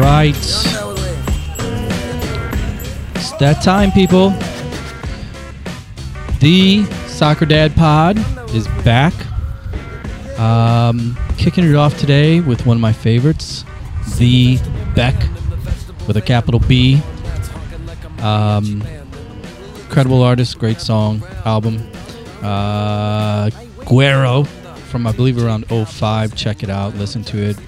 right. It's that time, people. The Soccer Dad Pod is back. Kicking it off today with one of my favorites, The Beck, with a capital B. Incredible artist, great song, album. Guero from, I believe, around 05. Check it out, listen to it.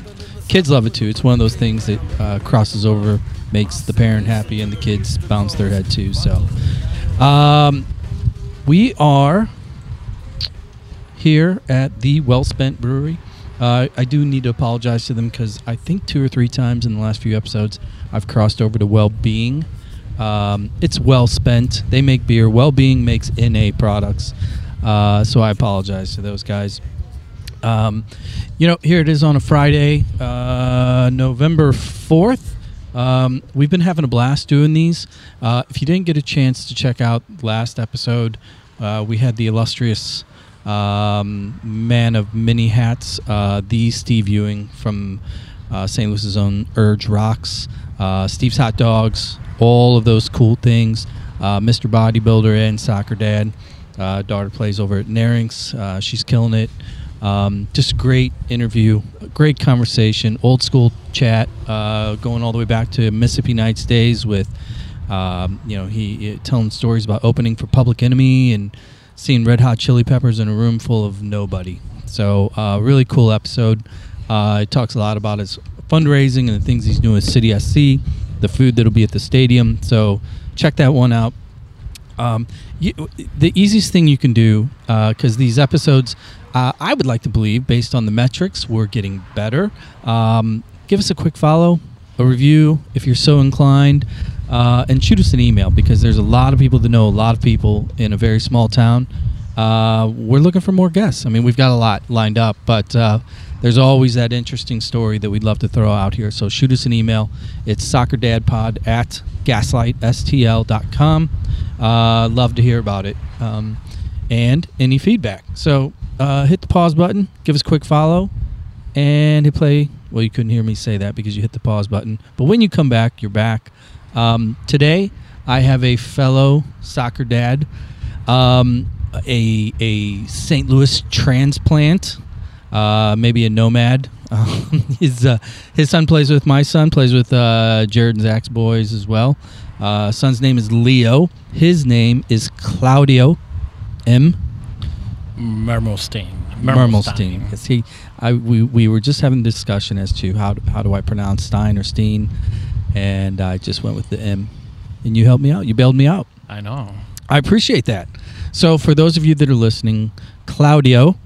Kids love it too. It's one of those things that crosses over, makes the parent happy, and the kids bounce their head too. So we are here at the Well Spent Brewery. I do need to apologize to them because I think 2 or 3 times in the last few episodes I've crossed over to Well Being. It's Well Spent. They make beer. Well Being makes NA products. So I apologize to those guys. You know, here it is on a Friday, November 4th. We've been having a blast doing these. If you didn't get a chance to check out last episode, we had the illustrious man of many hats, the Steve Ewing from St. Louis's own Urge Rocks, Steve's Hot Dogs, all of those cool things, Mr. Bodybuilder and Soccer Dad. Daughter plays over at Narynx. She's killing it. Just great interview, great conversation, old school chat, going all the way back to Mississippi Nights days with, you know, he telling stories about opening for Public Enemy and seeing Red Hot Chili Peppers in a room full of nobody. So really cool episode. He talks a lot about his fundraising and the things he's doing with City SC, the food that'll be at the stadium. So check that one out. The easiest thing you can do, because these episodes, I would like to believe, based on the metrics, we're getting better. Give us a quick follow, a review if you're so inclined, and shoot us an email, because there's a lot of people that know a lot of people in a very small town. We're looking for more guests. I mean, we've got a lot lined up, but there's always that interesting story that we'd love to throw out here. So shoot us an email. It's soccerdadpod@gaslightstl.com. Love to hear about it, and any feedback. So hit the pause button, give us a quick follow, and hit play. Well, you couldn't hear me say that because you hit the pause button. But when you come back, you're back. Today, I have a fellow soccer dad, a St. Louis transplant, maybe a nomad. His son plays with my son, plays with Jared and Zach's boys as well. Son's name is Leo. His name is Claudio M. Mermelstein. Yes, we were just having a discussion as to how do I pronounce Stein or Steen, and I just went with the M. And you helped me out. You bailed me out. I know. I appreciate that. So for those of you that are listening, Claudio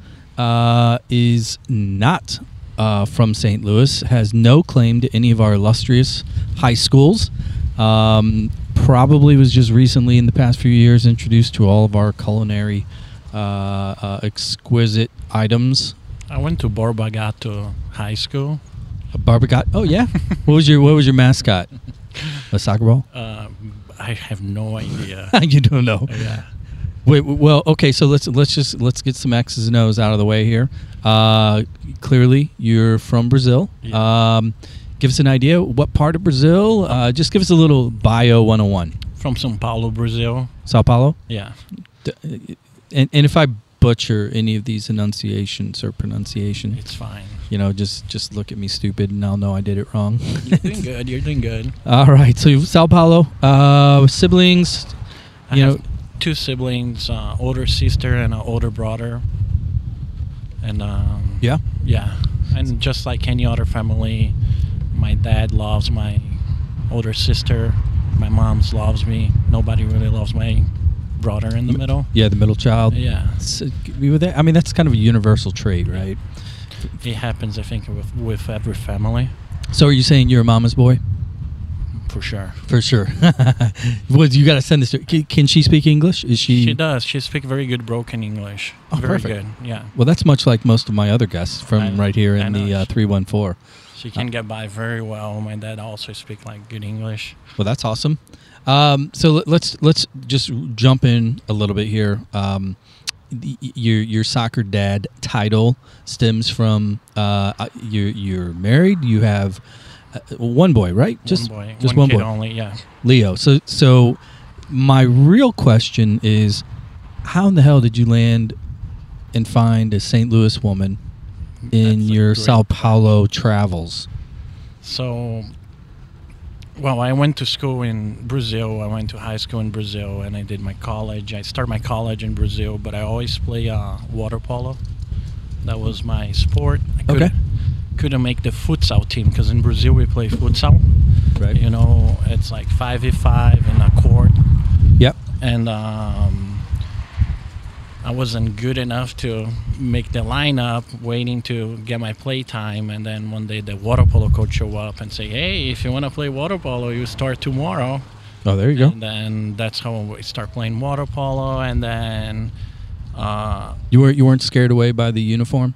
is not from St. Louis, has no claim to any of our illustrious high schools. Probably was just recently in the past few years introduced to all of our culinary exquisite items. I went to Barbagato High School. Barbagato? Oh yeah. What was your mascot? A soccer ball? I have no idea. You don't know. Yeah. Wait, well, okay. So let's get some X's and O's out of the way here. Clearly, you're from Brazil. Yeah. Give us an idea what part of Brazil. Just give us a little bio 101. From Sao Paulo, Brazil. Sao Paulo? Yeah. And if I butcher any of these enunciations or pronunciation, it's fine. You know, just look at me stupid and I'll know I did it wrong. You're doing good. You're doing good. All right. So Sao Paulo, siblings. I have 2 siblings, older sister and an older brother. And yeah. Yeah. And just like any other family, my dad loves my older sister. My mom loves me. Nobody really loves my brother in the middle. Yeah, the middle child. Yeah. So, I mean, that's kind of a universal trait, right? It happens, I think, with every family. So are you saying you're a mama's boy? For sure. For sure. Well, you got to send this to her. Can she speak English? Is she? She does. She speaks very good broken English. Oh, very perfect. Good. Yeah. Well, that's much like most of my other guests from right here in the 314. She can get by very well. My dad also speaks like good English. Well, that's awesome. So let's just jump in a little bit here. Your soccer dad title stems from you're married. You have one boy, right? Just one boy only, yeah. Leo. So my real question is, how in the hell did you land and find a St. Louis woman in your Sao Paulo travels? So, well, I went to school in Brazil. I went to high school in Brazil, and I did my college. I started my college in Brazil, but I always play water polo. That was my sport. I couldn't make the futsal team because in Brazil we play futsal. Right. You know, it's like 5v5 in a court. Yep. And I wasn't good enough to make the lineup, waiting to get my play time. And then one day the water polo coach show up and say, hey, if you want to play water polo, you start tomorrow. Oh, there you go. And then that's how we start playing water polo. And then... You weren't scared away by the uniform?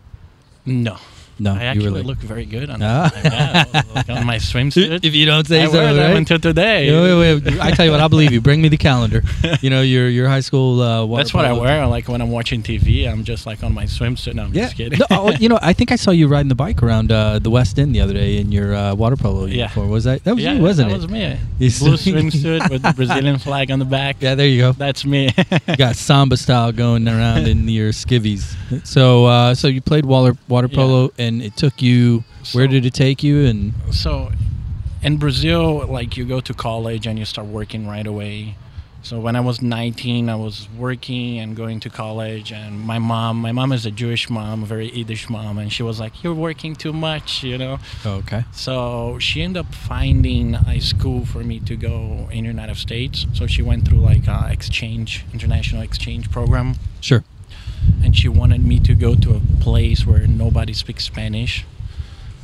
No. No, I actually look very good on on my swimsuit. If you don't say so, wear them until today. Wait. I tell you what, I believe you. Bring me the calendar. You know, your high school water That's what I wear. Like when I'm watching TV, I'm just like on my swimsuit. No, I'm just kidding. No, you know, I think I saw you riding the bike around the West End the other day in your water polo uniform. Yeah. That was you, wasn't it? That was me. Blue swimsuit with the Brazilian flag on the back. Yeah, there you go. That's me. You got samba style going around in your skivvies. So you played water polo and... And it took you, where did it take you? And so in Brazil, like you go to college and you start working right away. So when I was 19, I was working and going to college. And my mom is a Jewish mom, a very Yiddish mom. And she was like, you're working too much, you know. Okay. So she ended up finding a school for me to go in the United States. So she went through like an international exchange program. Sure. And she wanted me to go to a place where nobody speaks Spanish.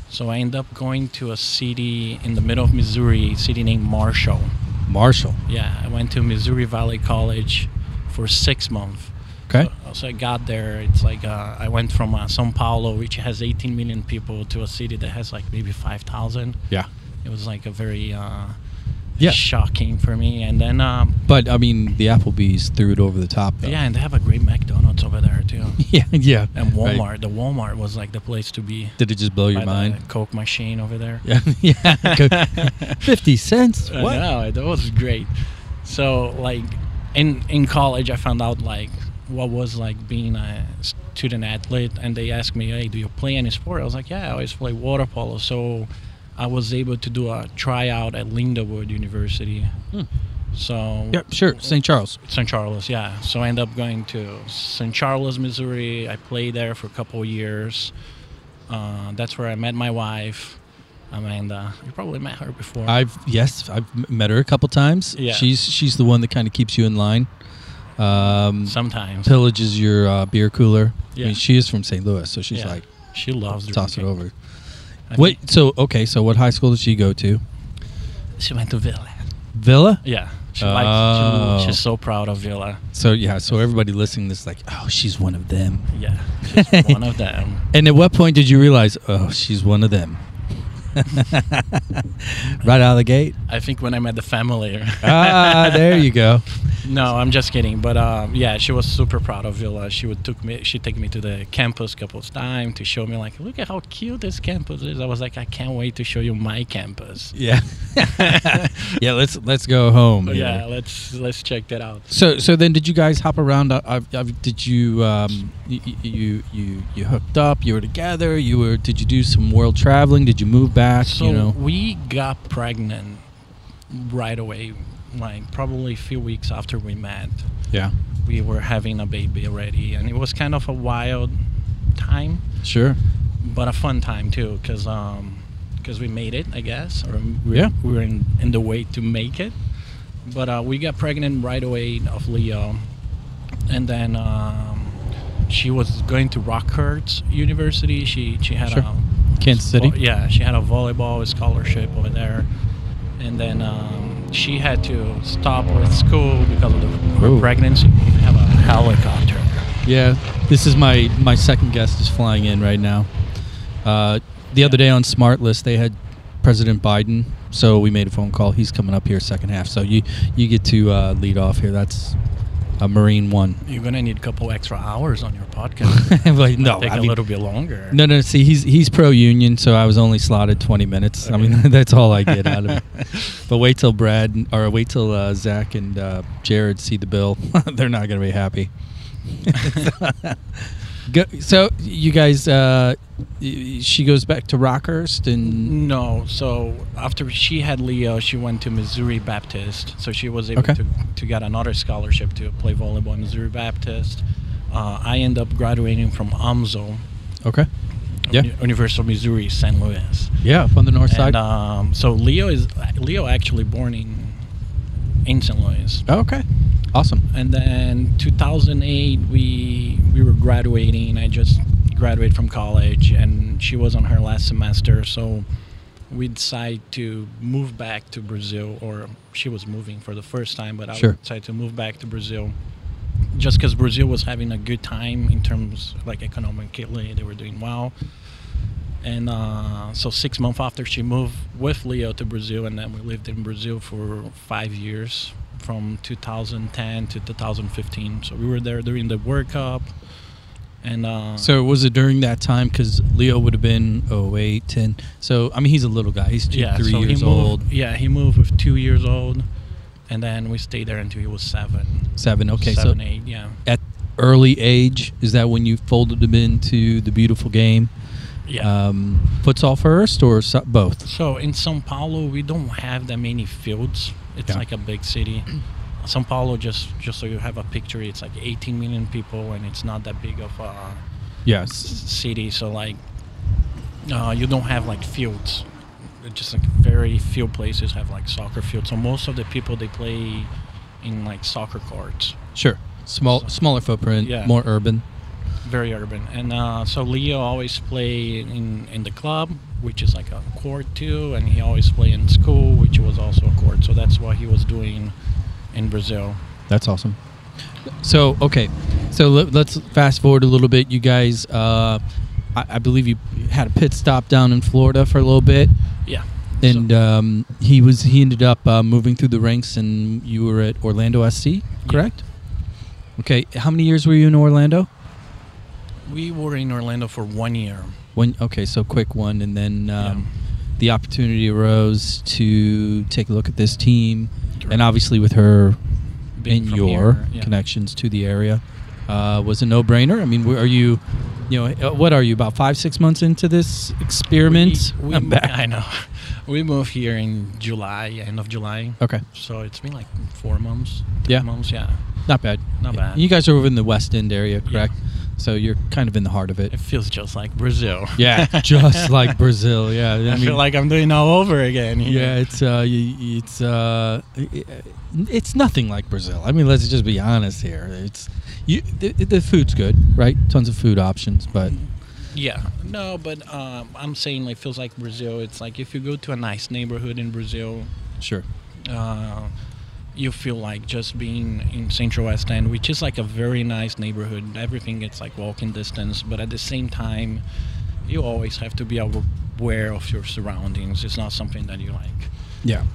So I ended up going to a city in the middle of Missouri, a city named Marshall. Marshall? Yeah, I went to Missouri Valley College for 6 months. Okay. So I got there. It's like I went from Sao Paulo, which has 18 million people, to a city that has like maybe 5,000. Yeah. It was like a very... shocking for me. And then but I mean the Applebee's threw it over the top though. Yeah, and they have a great McDonald's over there too. yeah and Walmart, right. The Walmart was like the place to be. Did it just blow your mind, the Coke machine over there? Yeah 50 cents. What? No, that was great. So like in college I found out like what was like being a student athlete, and they asked me, hey, do you play any sport? I was like, yeah, I always play water polo. So I was able to do a tryout at Lindenwood University. Hmm. So yeah, sure, St. Charles. St. Charles, yeah. So I ended up going to St. Charles, Missouri. I played there for a couple of years. That's where I met my wife, Amanda. You probably met her before. I've met her a couple times. Yeah. She's the one that kind of keeps you in line. Sometimes pillages your beer cooler. Yeah. I mean, she is from St. Louis, so she's like she loves toss it over. Wait, so what high school did she go to? She went to Villa. Villa? Yeah. She's so proud of Villa. So everybody listening to this is like, oh, she's one of them. Yeah, she's one of them. And at what point did you realize, oh, she's one of them? Right out of the gate? I think when I met the family. There you go. No, I'm just kidding. But yeah, she was super proud of Villa. She took me to the campus a couple of times to show me, like, look at how cute this campus is. I was like, I can't wait to show you my campus. Yeah. Yeah. Let's go home. Yeah. Let's check that out. So then, did you guys hop around? Did you you hooked up? You were together. Did you do some world traveling? Did you move back? So you know, we got pregnant right away. Like probably a few weeks after we met, we were having a baby already, and it was kind of a wild time, sure, but a fun time too, because we made it, I guess, or we were in the way to make it. But we got pregnant right away of Leo, and then she was going to Rockhurst University. She had a Kansas City. She had a volleyball scholarship over there, and then. She had to stop with school because of her pregnancy. We have a helicopter. Yeah, this is my second guest is flying in right now. The other day on Smart List, they had President Biden, so we made a phone call. He's coming up here second half, so you get to lead off here. That's a Marine One. You're gonna need a couple extra hours on your podcast. Like, no, take a little bit longer. No. See, he's pro union, so I was only slotted 20 minutes. Okay. I mean, that's all I get out of it. But wait till Zach and Jared see the bill. They're not gonna be happy. So you guys, she goes back to Rockhurst and... No, so after she had Leo, she went to Missouri Baptist. So she was able to get another scholarship to play volleyball at Missouri Baptist. I ended up graduating from UMSO. Okay. Yeah. University of Missouri, St. Louis. Yeah, from the north side. So Leo actually born in St. Louis. Oh, okay. Awesome. And then 2008, we were graduating. I just graduated from college, and she was on her last semester. So we decided to move back to Brazil, or she was moving for the first time, but I decided to move back to Brazil just because Brazil was having a good time in terms like economically. They were doing well. And so 6 months after, she moved with Leo to Brazil, and then we lived in Brazil for 5 years. From 2010 to 2015, so we were there during the World Cup, and so was it during that time? Because Leo would have been 08, 10. So I mean, he's a little guy; he's three years old. Yeah, he moved with 2 years old, and then we stayed there until he was seven. Okay, seven, so 8. Yeah. At early age, is that when you folded him into the beautiful game? Yeah. Futsal first or both? So in Sao Paulo, we don't have that many fields. It's like a big city. Sao Paulo, just so you have a picture, it's like 18 million people, and it's not that big of a city. So like, you don't have like fields. It's just like very few places have like soccer fields. So most of the people, they play in like soccer courts. Sure, smaller footprint, more urban. Very urban. And so Leo always play in the club, which is like a court too, and he always play in school, which was also a court. So that's what he was doing in Brazil. That's awesome. So let's fast forward a little bit. You guys, I believe you had a pit stop down in Florida for a little bit. Yeah. And he ended up moving through the ranks, and you were at Orlando SC, correct? Yeah. Okay. How many years were you in Orlando? We were in Orlando for 1 year. So quick one, and then the opportunity arose to take a look at this team, and obviously with her and your connections to the area, was a no-brainer. I mean, about 5-6 months into this experiment? I know. We moved here in July, end of July. Okay. So it's been like 4 months, 3 months, Not bad. Not bad. You guys are over in the West End area, correct? Yeah. So you're kind of in the heart of it. It feels just like Brazil. Yeah, just like Brazil. Yeah, I feel like I'm doing all over again. Yeah, it's nothing like Brazil. I mean, let's just be honest here. The food's good, right? Tons of food options, but I'm saying like, it feels like Brazil. It's like if you go to a nice neighborhood in Brazil, you feel like just being in Central West End, which is like a very nice neighborhood. Everything is like walking distance, but at the same time, you always have to be aware of your surroundings. It's not something that you like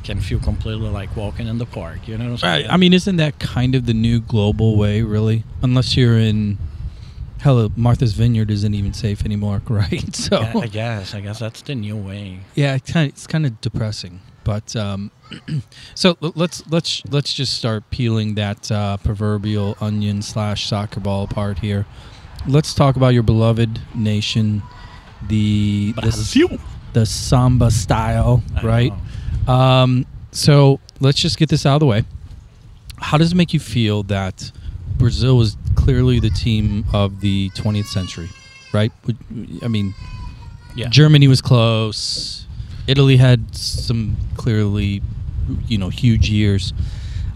can feel completely like walking in the park, you know what I'm saying? I mean, isn't that kind of the new global way, really? Unless you're in... Hello, Martha's Vineyard isn't even safe anymore, right? So yeah, I guess that's the new way. Yeah, it's kind of depressing. But so let's just start peeling that proverbial onion / soccer ball apart here. Let's talk about your beloved nation, the samba style, right? So let's just get this out of the way. How does it make you feel that Brazil is clearly the team of the 20th century, right? I mean, Germany was close. Italy had some clearly, huge years.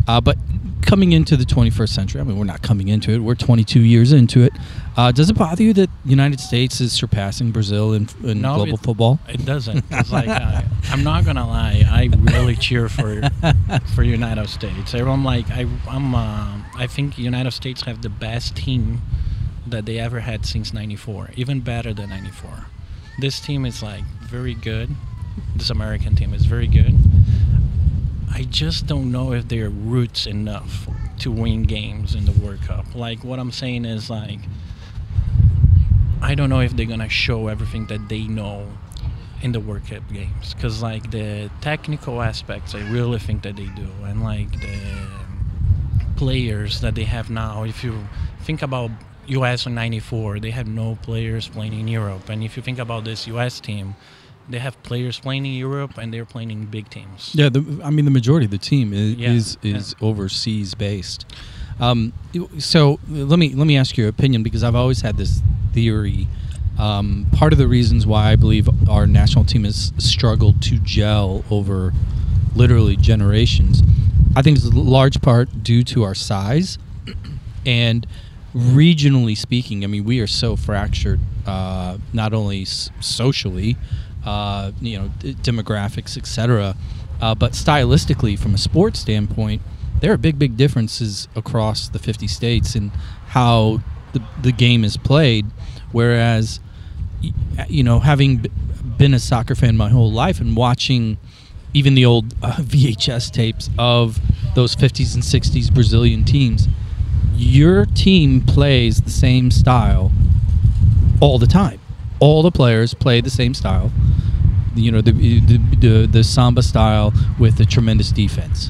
But coming into the 21st century, I mean, we're not coming into it. We're 22 years into it. Does it bother you that the United States is surpassing Brazil in global football? It doesn't. It's like, I'm not going to lie. I really cheer for United States. Everyone, like, I think United States have the best team that they ever had since 94, even better than 94. This team is, like, very good. This American team is very good. I just don't know if they're roots enough to win games in the World Cup. Like, what I'm saying is, like, I don't know if they're gonna show everything that they know in the World Cup games, because, like, the technical aspects, I really think that they do, and, like, the players that they have now. If you think about US in '94, they have no players playing in Europe, and if you think about this US team, they have players playing in Europe, and they're playing in big teams. Yeah, I mean, the majority of the team is overseas based. So let me ask your opinion, because I've always had this theory. Part of the reasons why I believe our national team has struggled to gel over literally generations, I think, is a large part due to our size, and regionally speaking, I mean, we are so fractured, not only socially, you know, demographics, etc., but stylistically, from a sports standpoint, there are big differences across the 50 states in how the game is played. Whereas, you know, having been a soccer fan my whole life and watching even the old VHS tapes of those 50s and 60s Brazilian teams, your team plays the same style all the time. All the players play the same style, you know, the samba style with a tremendous defense.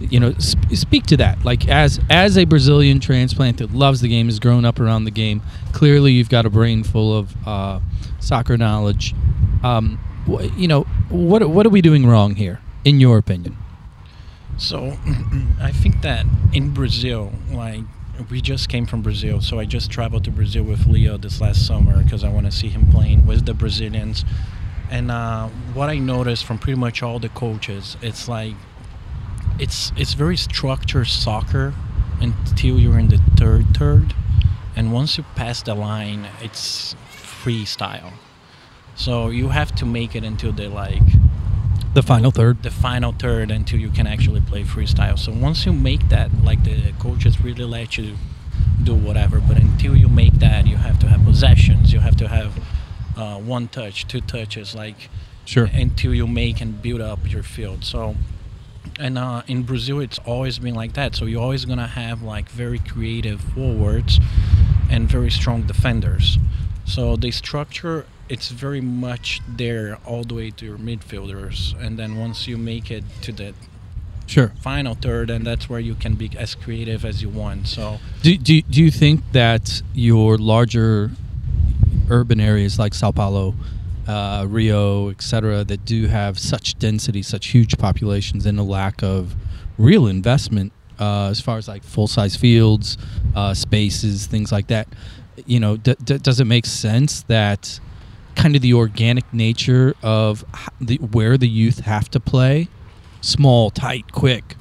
You know, speak to that. Like, as a Brazilian transplant that loves the game, has grown up around the game, clearly you've got a brain full of soccer knowledge. You know, what are we doing wrong here, in your opinion? So, I think that in Brazil, like, we just came from Brazil, so I just traveled to Brazil with Leo this last summer because I want to see him playing with the Brazilians. And what I noticed from pretty much all the coaches, it's like, it's very structured soccer until you're in the third, and once you pass the line, it's freestyle. So you have to make it until the final third. The final third, until you can actually play freestyle. So once you make that, like, the coaches really let you do whatever, but until you make that, you have to have possessions. You have to have one touch, two touches, like, sure, until you make and build up your field. So, and in Brazil, it's always been like that. So you're always going to have, like, very creative forwards and very strong defenders. So the structure, it's very much there all the way to your midfielders, and then once you make it to the final third, and that's where you can be as creative as you want. So do you think that your larger urban areas like Sao Paulo, Rio, etc., that do have such density, such huge populations, and a lack of real investment as far as, like, full-size fields, spaces, things like that, you know, does it make sense that kind of the organic nature of where the youth have to play, small, tight, quick,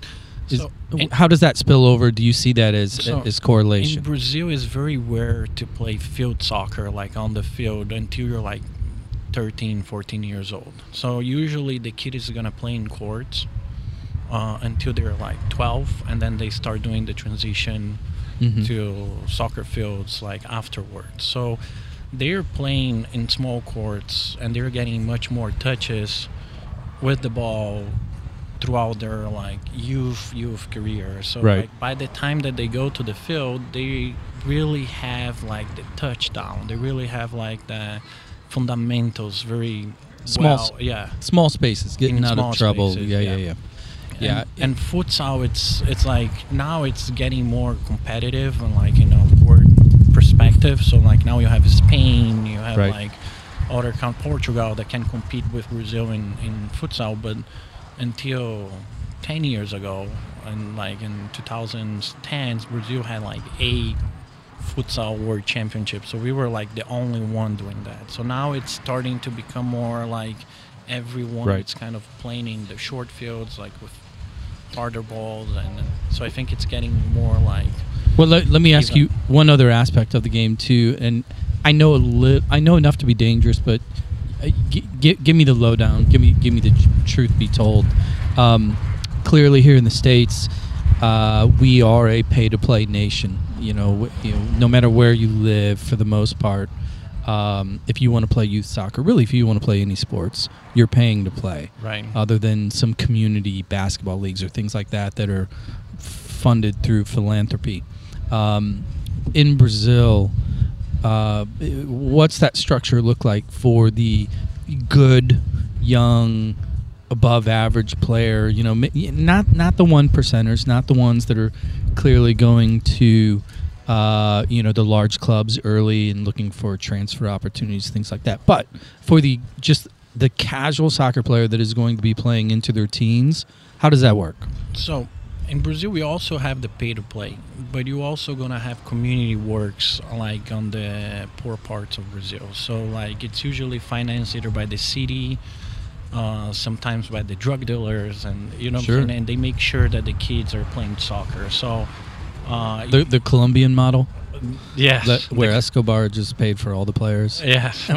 how does that spill over? Do you see that as correlation? In Brazil, it's very rare to play field soccer, like on the field, until you're like 13, 14 years old. So usually the kid is going to play in courts until they're like 12, and then they start doing the transition to soccer fields, like, afterwards. So they're playing in small courts, and they're getting much more touches with the ball throughout their, like, youth career. So, right, like, by the time that they go to the field, they really have, like, the touchdown. They really have, like, the fundamentals very small. Well, yeah, small spaces, getting out of trouble. Spaces, yeah. Yeah, and futsal, it's like, now it's getting more competitive, and, like, you know, perspective. So, like, now you have Spain, you have, right, like, other Portugal that can compete with Brazil in futsal. But until 10 years ago, and, like, in 2010s, Brazil had like 8 futsal world championships. So we were, like, the only one doing that. So now it's starting to become more like everyone, right, is kind of playing in the short fields, like, with harder balls, and so I think it's getting more like. Well, let me ask you one other aspect of the game too, and I know I know enough to be dangerous, but give me the lowdown. Give me the truth be told. Clearly, here in the States, we are a pay-to-play nation. You know, no matter where you live, for the most part, if you want to play youth soccer, really, if you want to play any sports, you're paying to play. Right. Other than some community basketball leagues or things like that are funded through philanthropy. In Brazil, what's that structure look like for the good, young, above average player? You know, not the one percenters, not the ones that are clearly going to you know, the large clubs early and looking for transfer opportunities, things like that. But for the just the casual soccer player that is going to be playing into their teens, how does that work? So in Brazil, we also have the pay-to-play, but you're also going to have community works like on the poor parts of Brazil. So like it's usually financed either by the city, sometimes by the drug dealers, and you know, sure. And they make sure that the kids are playing soccer. So the Colombian model? Yes. Where Escobar just paid for all the players? Yes.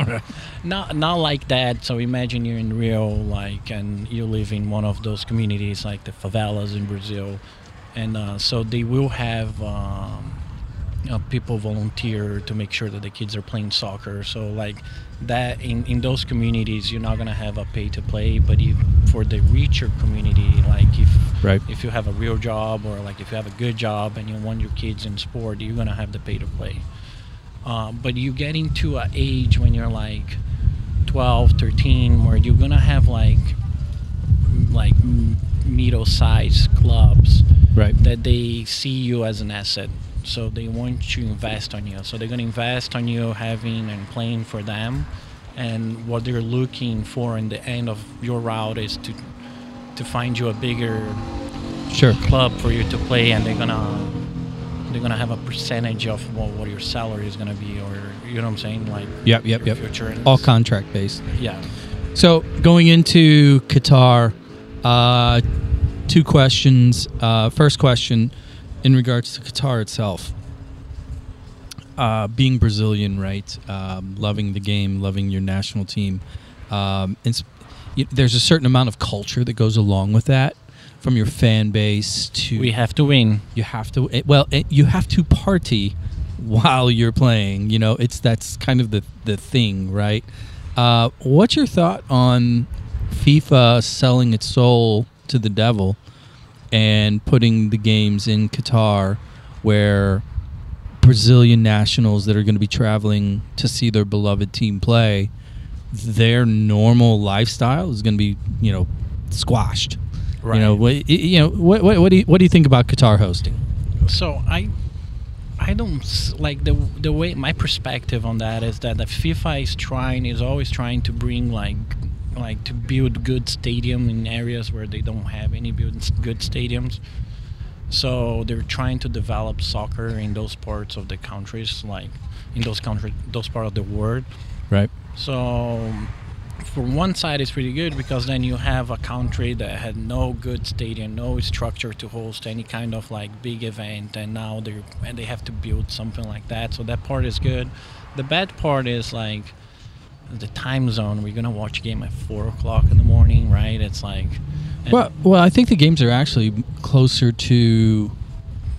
Not like that. So imagine you're in Rio, like, and you live in one of those communities, like the favelas in Brazil. And so they will have people volunteer to make sure that the kids are playing soccer. So like that, in those communities, you're not going to have a pay-to-play, but if, for the richer community, like if you have a real job or like if you have a good job and you want your kids in sport, you're going to have the pay-to-play. But you get into an age when you're like 12, 13, where you're going to have like middle-sized clubs that they see you as an asset. So they want to invest on you. So they're going to invest on you having and playing for them. And what they're looking for in the end of your route is to find you a bigger club for you to play. And they're gonna have a percentage of what your salary is gonna be, or you know what I'm saying, like yep. Future. All contract based. Yeah. So going into Qatar, 2 questions. First question. In regards to Qatar itself, being Brazilian, right, loving the game, loving your national team, there's a certain amount of culture that goes along with that, from your fan base to... We have to win. You have to... Well, you have to party while you're playing. You know, that's kind of the thing, right? What's your thought on FIFA selling its soul to the devil and putting the games in Qatar, where Brazilian nationals that are going to be traveling to see their beloved team play, their normal lifestyle is going to be, you know, squashed? Right. What do you think about Qatar hosting? So I don't like the way. My perspective on that is that the FIFA is always trying to bring like to build good stadium in areas where they don't have any good stadiums. So they're trying to develop soccer in those parts of the countries, like in those part of the world. Right. So for one side it's pretty good, because then you have a country that had no good stadium, no structure to host any kind of like big event, and now they have to build something like that. So that part is good. The bad part is like the time zone. We're gonna watch a game at 4:00 in the morning, right? It's like, well, I think the games are actually closer to...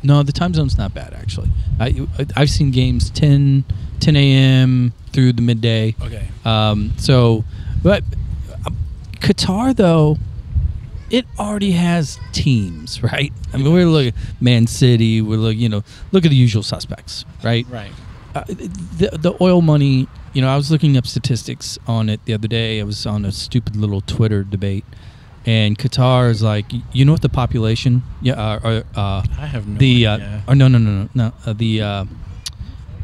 No, the time zone's not bad actually. I've seen games 10 a.m. through the midday. Okay. But Qatar though, it already has teams, right? I mean, we're looking at Man City. We're looking, you know, look at the usual suspects, right? Right. The oil money. You know, I was looking up statistics on it the other day. I was on a stupid little Twitter debate, and Qatar is like, you know what the population? Yeah, I have no idea.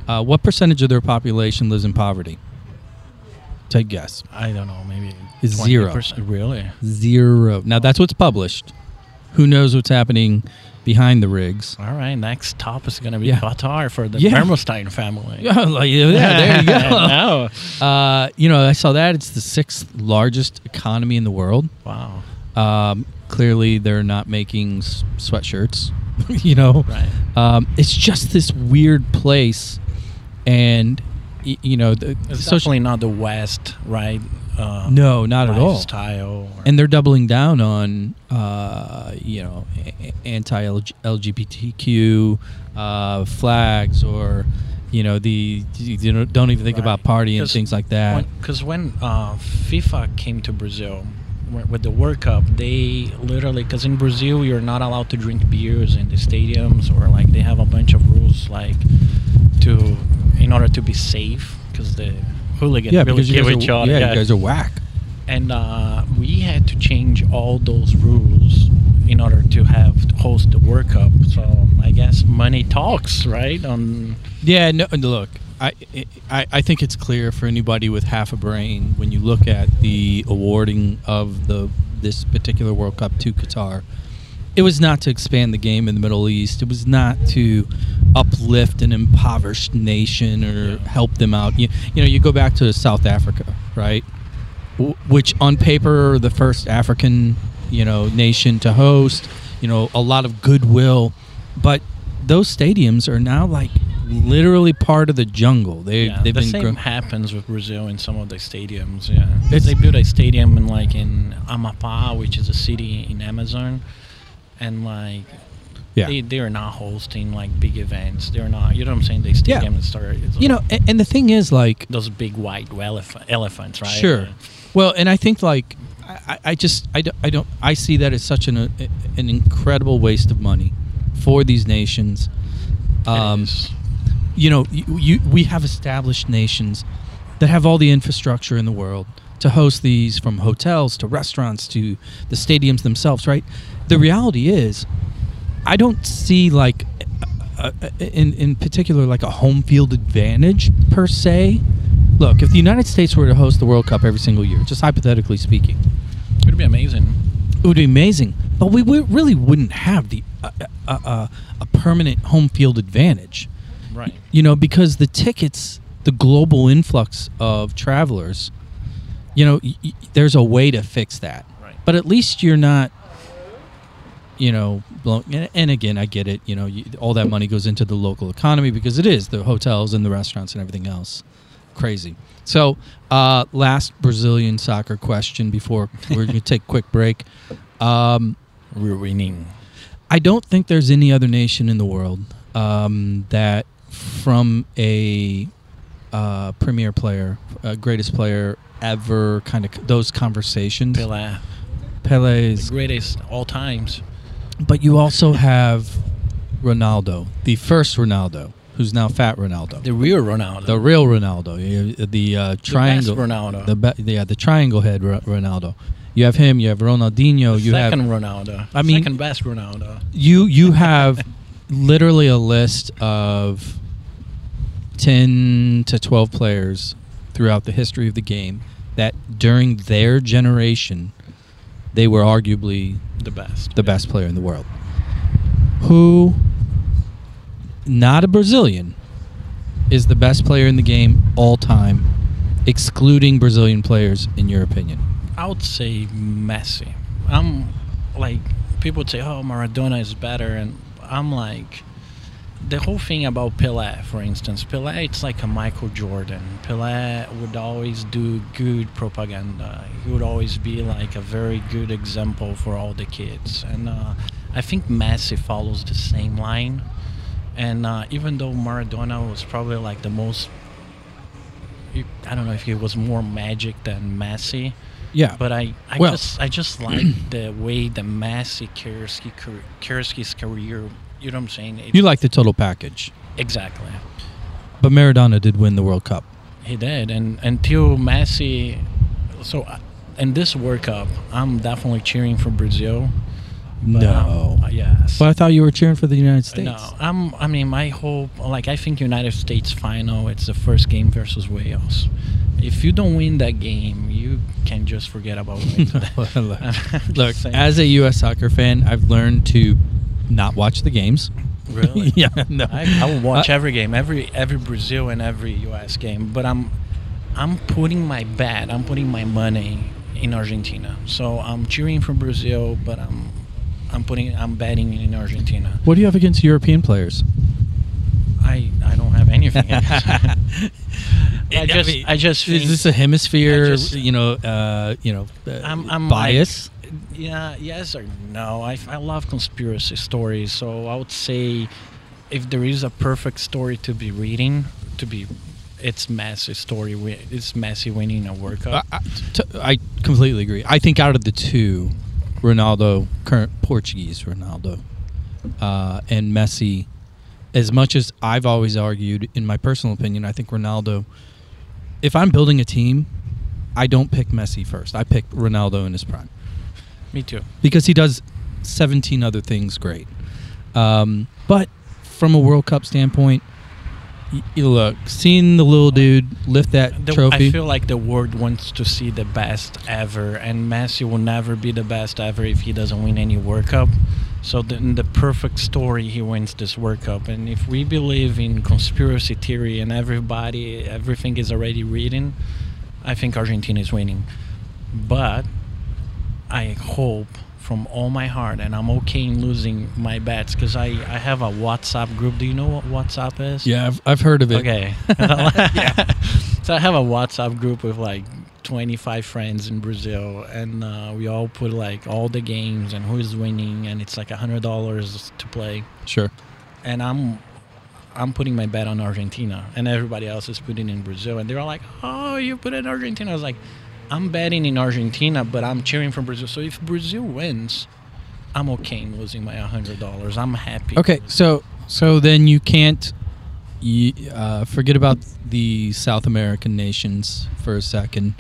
What percentage of their population lives in poverty? Take a guess. I don't know. Maybe 20%. 0%. Really? 0. Now that's what's published. Who knows what's happening behind the rigs? All right, next top is going to be Qatar for the Mermelstein family. There you go. I saw that. It's the 6th largest economy in the world. Wow. Clearly, they're not making sweatshirts, you know. Right. It's just this weird place, and, you know... It's certainly not the West, right? No, not at all. And they're doubling down on, anti-LGBTQ flags, or, you know, don't even think about partying and things like that. Because when FIFA came to Brazil, with the World Cup, they literally, because in Brazil you're not allowed to drink beers in the stadiums, or like they have a bunch of rules like to in order to be safe, because the hooligans really kill each other. Yeah, you guys are whack. And we had to change all those rules in order to host the World Cup. So I guess money talks, right? Yeah. No, look. I think it's clear for anybody with half a brain when you look at the awarding of this particular World Cup to Qatar. It was not to expand the game in the Middle East. It was not to uplift an impoverished nation or help them out. You know, you go back to South Africa, right? Which on paper, the first African, nation to host, a lot of goodwill. But those stadiums are now like literally part of the jungle. The same happens with Brazil in some of the stadiums. Yeah, they built a stadium in Amapá, which is a city in Amazon, and they are not hosting big events. They're not. You know what I'm saying? They stadium started. And the thing is those big white elephants, right? Sure. Yeah. Well, and I think I see that as such an incredible waste of money for these nations. We have established nations that have all the infrastructure in the world to host these, from hotels to restaurants to the stadiums themselves, right? The reality is, I don't see in particular a home field advantage per se. Look, if the United States were to host the World Cup every single year, just hypothetically speaking, it would be amazing. It would be amazing, but we really wouldn't have the a permanent home field advantage. Right. Because the tickets, the global influx of travelers, there's a way to fix that. Right. But at least you're not, blown. And again, I get it. All that money goes into the local economy, because it is the hotels and the restaurants and everything else. Crazy. So, last Brazilian soccer question before we're going to take a quick break. We're winning. I don't think there's any other nation in the world that, from a premier player, greatest player ever, kind of those conversations. Pele's the greatest all times. But you also have Ronaldo, the first Ronaldo, who's now fat Ronaldo, the real Ronaldo, the triangle Ronaldo, the triangle head Ronaldo. You have him. You have Ronaldinho. Second best Ronaldo. You have. Literally a list of 10 to 12 players throughout the history of the game that during their generation, they were arguably the best player in the world. Who, not a Brazilian, is the best player in the game all time, excluding Brazilian players, in your opinion? I would say Messi. People would say, oh, Maradona is better, and I'm like, the whole thing about Pelé, for instance. Pelé, it's like a Michael Jordan. Pelé would always do good propaganda. He would always be a very good example for all the kids. And I think Messi follows the same line. And even though Maradona was probably the most, I don't know if he was more magic than Messi. Yeah, but I just like the way the Messi, Kierski's career. You know what I'm saying? You like the total package, exactly. But Maradona did win the World Cup. He did, and until Messi, so in this World Cup, I'm definitely cheering for Brazil. No, yes. But I thought you were cheering for the United States. No, I mean, my hope, I think United States final. It's the first game versus Wales. If you don't win that game, you can just forget about it. Look, as a U.S. soccer fan, I've learned to not watch the games. Really? Yeah. No. I will watch every game, every Brazil and every U.S. game. But I'm putting my bet, I'm putting my money in Argentina. So I'm cheering for Brazil, but I'm betting in Argentina. What do you have against European players? I don't have anything. I just think, is this a hemisphere? I'm bias. Yes or no? I love conspiracy stories, so I would say if there is a perfect story to be it's Messi story. It's Messi winning a World Cup. I completely agree. I think out of the two, Ronaldo, current Portuguese Ronaldo, and Messi, as much as I've always argued, in my personal opinion, I think Ronaldo, if I'm building a team, I don't pick Messi first. I pick Ronaldo in his prime. Me too. Because he does 17 other things great. But from a World Cup standpoint, look, seeing the little dude lift that trophy. I feel like the world wants to see the best ever, and Messi will never be the best ever if he doesn't win any World Cup. So in the perfect story, he wins this World Cup. And if we believe in conspiracy theory and everything is already written, I think Argentina is winning. But I hope from all my heart, and I'm okay in losing my bets because I have a WhatsApp group. Do you know what WhatsApp is? Yeah, I've heard of it. Okay. Yeah. So I have a WhatsApp group with like 25 friends in Brazil, and we all put like all the games and who's winning, and it's like $100 to play. Sure. And I'm putting my bet on Argentina, and everybody else is putting in Brazil, and they're all like, oh, you put in Argentina. I was like, I'm betting in Argentina, but I'm cheering for Brazil. So if Brazil wins, I'm okay in losing my $100. I'm happy. Okay, so then you can't forget about the South American nations for a second.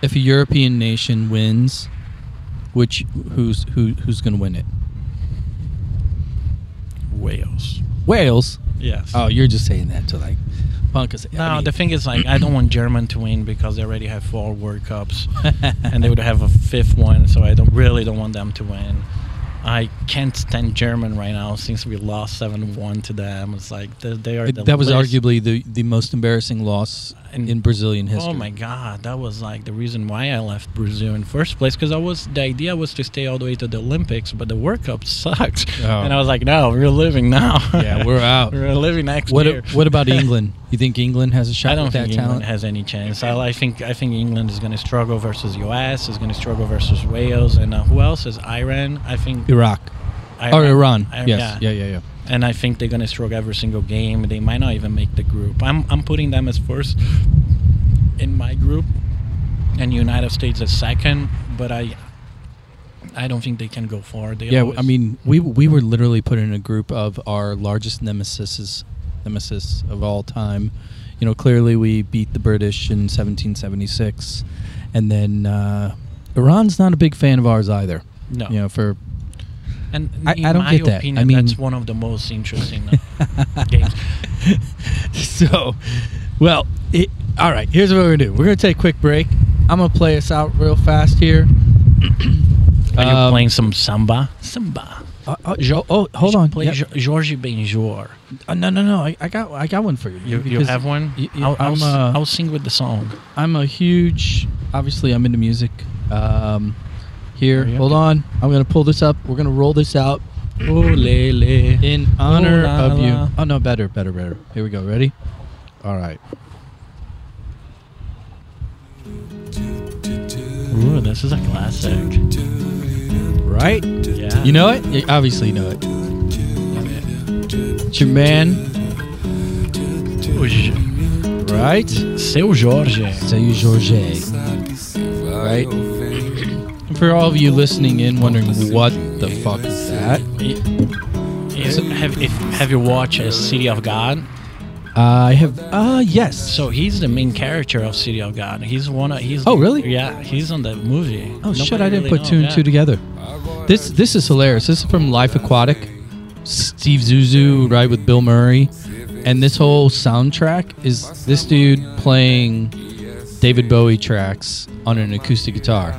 If a European nation wins, who's going to win it? Wales. Wales? Yes. Oh, you're just saying that to like. No, the thing is, like, I don't want Germany to win because they already have 4 World Cups, and they would have a 5th one. So I really don't want them to win. I can't stand Germany right now since we lost 7-1 to them. It's like they are. That was arguably the most embarrassing loss in Brazilian history. Oh my God, that was like the reason why I left Brazil in first place, because the idea was to stay all the way to the Olympics, but the World Cup sucks. Oh. And I was like, no, we're leaving now. Yeah, we're out. We're leaving next year. What about England? You think England has a shot? I don't think England has any chance. I think England is going to struggle versus US. Is going to struggle versus Wales, and who else is Iran? I think Iran. Yes. Yeah. And I think they're going to struggle every single game. They might not even make the group. I'm putting them as first in my group, and United States as second. But I don't think they can go far. I mean, we were literally put in a group of our largest nemesis of all time. You know, clearly we beat the British in 1776, and then Iran's not a big fan of ours either. No. You know, for. And I don't get that. Opinion, I mean, that's one of the most interesting games. So, well, all right, here's what we're going to do. We're going to take a quick break. I'm going to play us out real fast here. Are you playing some samba? Samba. Hold on. Play Jorge Ben Jor. No. I got one for you. You have one? I'll sing with the song. I'm a huge, obviously, I'm into music. Here, hold on. I'm going to pull this up. We're going to roll this out. Olele. In honor of you. Oh, no, better. Here we go. Ready? All right. Ooh, this is a classic. Right? Yeah. You know it? You obviously know it. It's your man. Right? Seu Jorge. Right? For all of you listening in, wondering what the fuck is that? Have you watched City of God? I have. Yes. So he's the main character of City of God. He's one of. Oh, really? Yeah, he's on that movie. Oh shit! I didn't put two and two together. This is hilarious. This is from Life Aquatic. Steve Zissou, right, with Bill Murray, and this whole soundtrack is this dude playing David Bowie tracks on an acoustic guitar.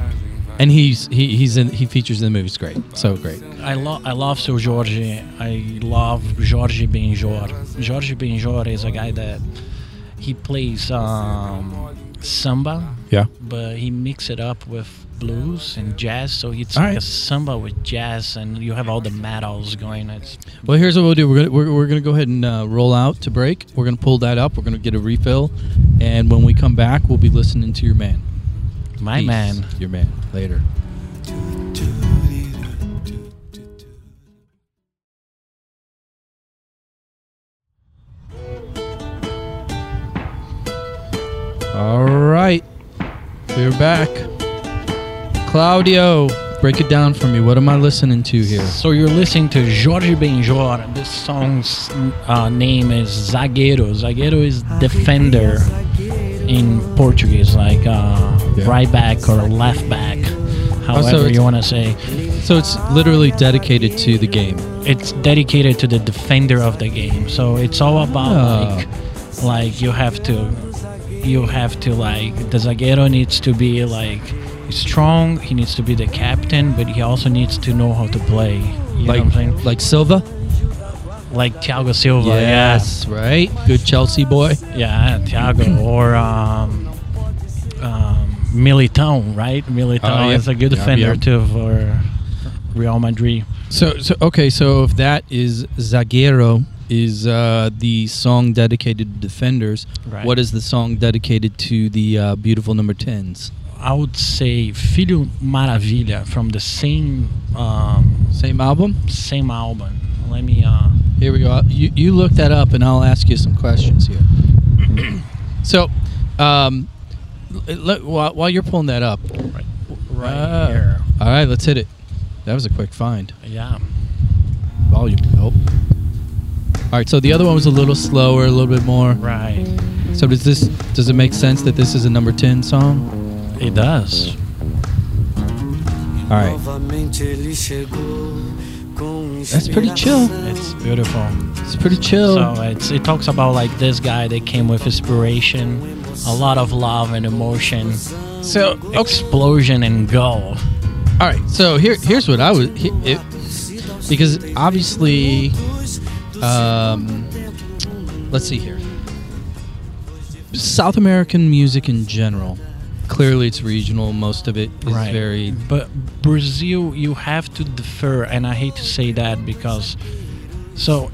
And he features in the movie. It's great, so great. I love Seu Jorge. I love Jorge Ben Jor. Jorge Ben Jor is a guy that he plays samba. Yeah. But he mixes it up with blues and jazz, so it's all like right. A samba with jazz, and you have all the metals going. Well, here's what we'll do. We're gonna go ahead and roll out to break. We're gonna pull that up. We're gonna get a refill, and when we come back, we'll be listening to your man. My Peace. Man. Your man. Later. All right. We're back. Claudio, break it down for me. What am I listening to here? So you're listening to Jorge Ben Jor. This song's name is Zagueiro. Zagueiro is defender in Portuguese, like right back or left back, however you want to say. So it's literally dedicated to the game. It's dedicated to the defender of the game. So it's all about like you have to like the zagueiro needs to be like strong. He needs to be the captain, but he also needs to know how to play. You know what I'm saying? Like Silva. Like Thiago Silva, yes, yeah. Right? Good Chelsea boy. Yeah, Thiago. Or Militão, right? Militão is a good defender, too, for Real Madrid. So okay, so if that is Zagueiro, is the song dedicated to defenders, right. What is the song dedicated to the beautiful number 10s? I would say Filho Maravilha from the same album. Let me... Here we go. You look that up, and I'll ask you some questions here. So, while you're pulling that up, right here. All right, let's hit it. That was a quick find. Yeah. Volume. Nope. All right. So the other one was a little slower, a little bit more. Right. So does it make sense that this is a number 10 song? It does. All right. That's pretty chill. It's beautiful. It's pretty chill. So it talks about like this guy that came with inspiration, a lot of love and emotion. So explosion and go. All right. So here's what I would because obviously, let's see here. South American music in general. Clearly, it's regional. Most of it is very... But Brazil, you have to defer, and I hate to say that because... So,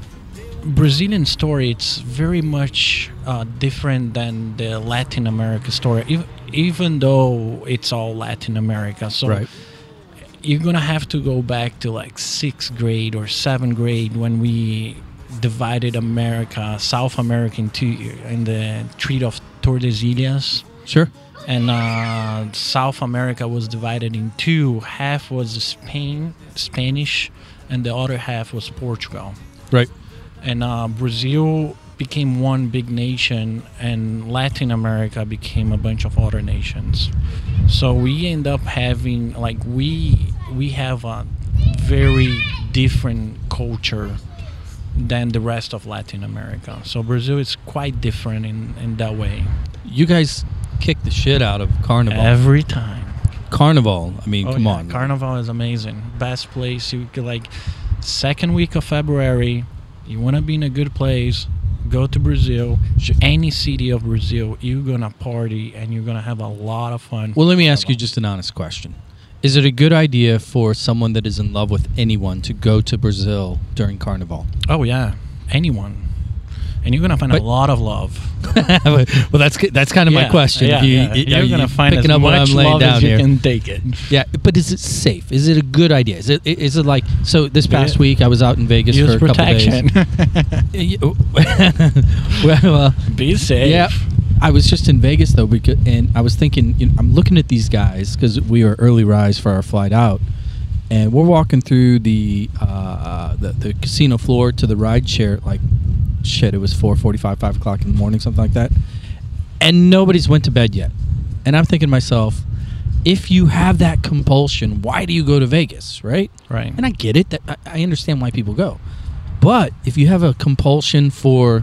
Brazilian story, it's very much different than the Latin America story, even though it's all Latin America. So, you're going to have to go back to like 6th grade or 7th grade when we divided America, South America, in the Treaty of Tordesillas. Sure. And South America was divided in two. Half was Spanish, and the other half was Portugal. Right. And Brazil became one big nation, and Latin America became a bunch of other nations. So we end up having, like, we have a very different culture than the rest of Latin America. So Brazil is quite different in that way. You guys... kick the shit out of Carnival every time. Carnival, I mean, come on. Carnival is amazing. Best place you could, like, second week of February. You want to be in a good place, go to Brazil, any city of Brazil. You're gonna party and you're gonna have a lot of fun. Well, let me ask you just an honest question. Is it a good idea for someone that is in love with anyone to go to Brazil during Carnival? Oh yeah, anyone. And you're going to find a lot of love. Well, that's kind of my question. Yeah, you're going to find as much love as you can take it. Yeah, but is it safe? Is it a good idea? Is it like, so this past week I was out in Vegas for a couple of days. Well, be safe. Yeah, I was just in Vegas, though, and I was thinking, I'm looking at these guys because we are early rise for our flight out. And we're walking through the casino floor to the ride share, like, shit, it was 4:45, 5 o'clock in the morning, something like that, and nobody's went to bed yet. And I'm thinking to myself, if you have that compulsion, why do you go to Vegas? Right And I get it, that I understand why people go, but if you have a compulsion for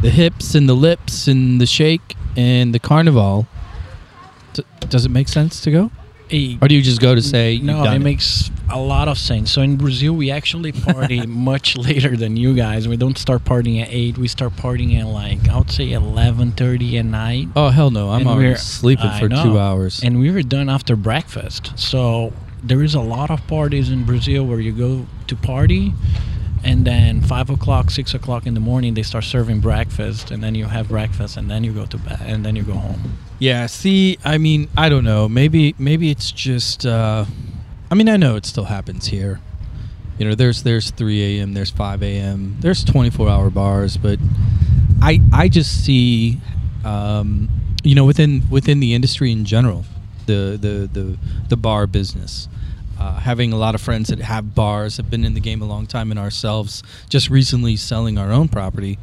the hips and the lips and the shake and the carnival, does it make sense to go? Or do you just go to say no? It makes a lot of sense. So in Brazil, we actually party much later than you guys. We don't start partying at 8. We start partying at, like, I would say 11:30 at night. Oh hell no! I'm already sleeping for 2 hours. And we were done after breakfast. So there is a lot of parties in Brazil where you go to party, and then 5 o'clock, 6 o'clock in the morning they start serving breakfast, and then you have breakfast, and then you go to bed, and then you go home. Yeah, see, I mean, I don't know. Maybe it's just... I mean, I know it still happens here. You know, there's 3 a.m., there's 5 a.m., there's 24-hour bars, but I just see you know, within the industry in general, the bar business. Having a lot of friends that have bars, have been in the game a long time, and ourselves just recently selling our own property.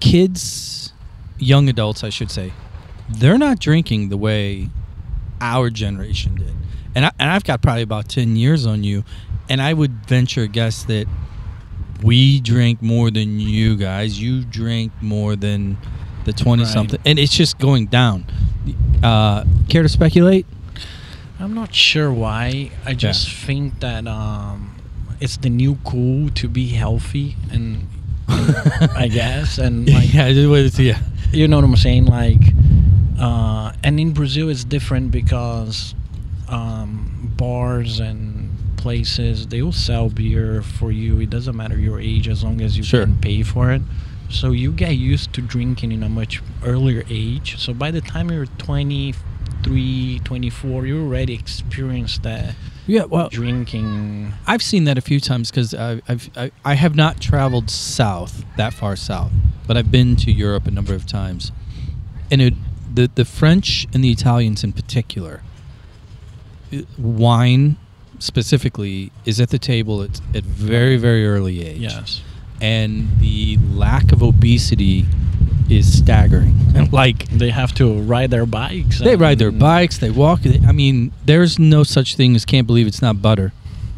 Kids, young adults, I should say, they're not drinking the way our generation did. And I've got probably about 10 years on you, and I would venture a guess that we drink more than you guys. You drink more than the 20-something. Right. And it's just going down. Care to speculate? I'm not sure why. I just think that it's the new cool to be healthy, and I guess, and like, yeah, you know what I'm saying. Like, and in Brazil it's different because bars and places, they will sell beer for you. It doesn't matter your age as long as you can pay for it. So you get used to drinking in a much earlier age. So by the time you're 23, 24, you already experienced that. Yeah, well, drinking. I've seen that a few times because I have not traveled south, that far south, but I've been to Europe a number of times, and the French and the Italians in particular, wine specifically is at the table at very, very early age. Yes, and the lack of obesity is staggering. And like, they have to ride their bikes. They ride their bikes. They walk. I mean, there's no such thing as can't believe it's not butter,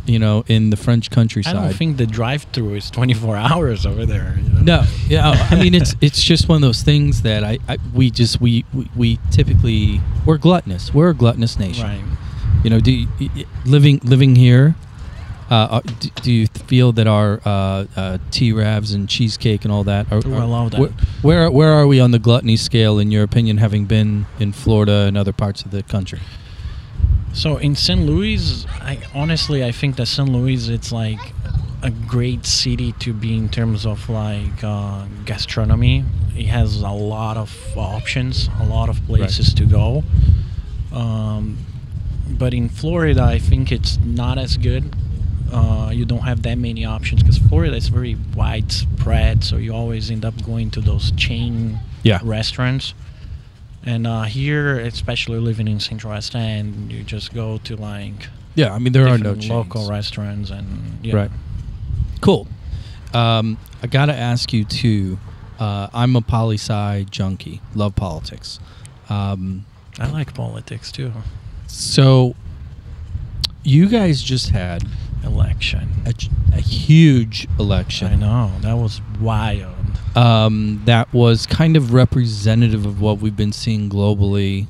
you know, in the French countryside. I don't think the drive-through is 24 hours over there. You know? No, yeah. I mean, it's just one of those things that we typically, we're gluttonous. We're a gluttonous nation. Right. You know, living here. Do you feel that our T-Ravs and cheesecake and all that are... I love that. Where are we on the gluttony scale, in your opinion, having been in Florida and other parts of the country? So in St. Louis, I think that St. Louis, it's like a great city to be in terms of like gastronomy. It has a lot of options, a lot of places to go. But in Florida, I think it's not as good. You don't have that many options because Florida is very widespread, so you always end up going to those chain restaurants. And here, especially living in Central West End, you just go to like there are no local chains. Restaurants and right. Cool. I gotta ask you too. I'm a poli-sci junkie. Love politics. I like politics too. So you guys just had a huge election. I know, that was wild. That was kind of representative of what we've been seeing globally.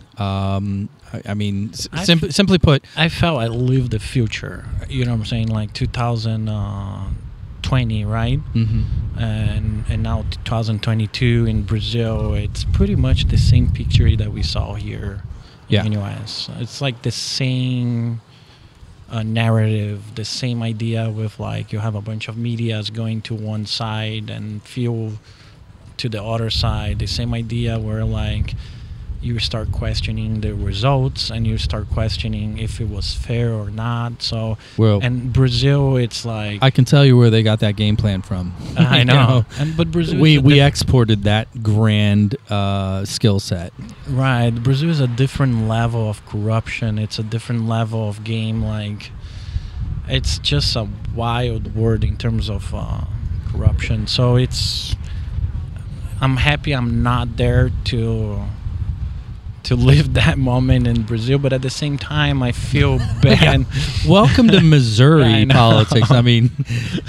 Simply put, I felt I lived the future. You know what I'm saying? Like 2020, right? Mm-hmm. And now 2022 in Brazil, it's pretty much the same picture that we saw here in the US. It's like the same narrative, the same idea with like you have a bunch of medias going to one side and fuel to the other side. The same idea where like you start questioning the results and you start questioning if it was fair or not. So, and Brazil, it's like, I can tell you where they got that game plan from. I know. But Brazil, we exported that grand skill set. Right. Brazil is a different level of corruption. It's a different level of game. Like, it's just a wild word in terms of corruption. So I'm happy I'm not there to live that moment in Brazil, but at the same time, I feel bad. Welcome to Missouri politics. I mean,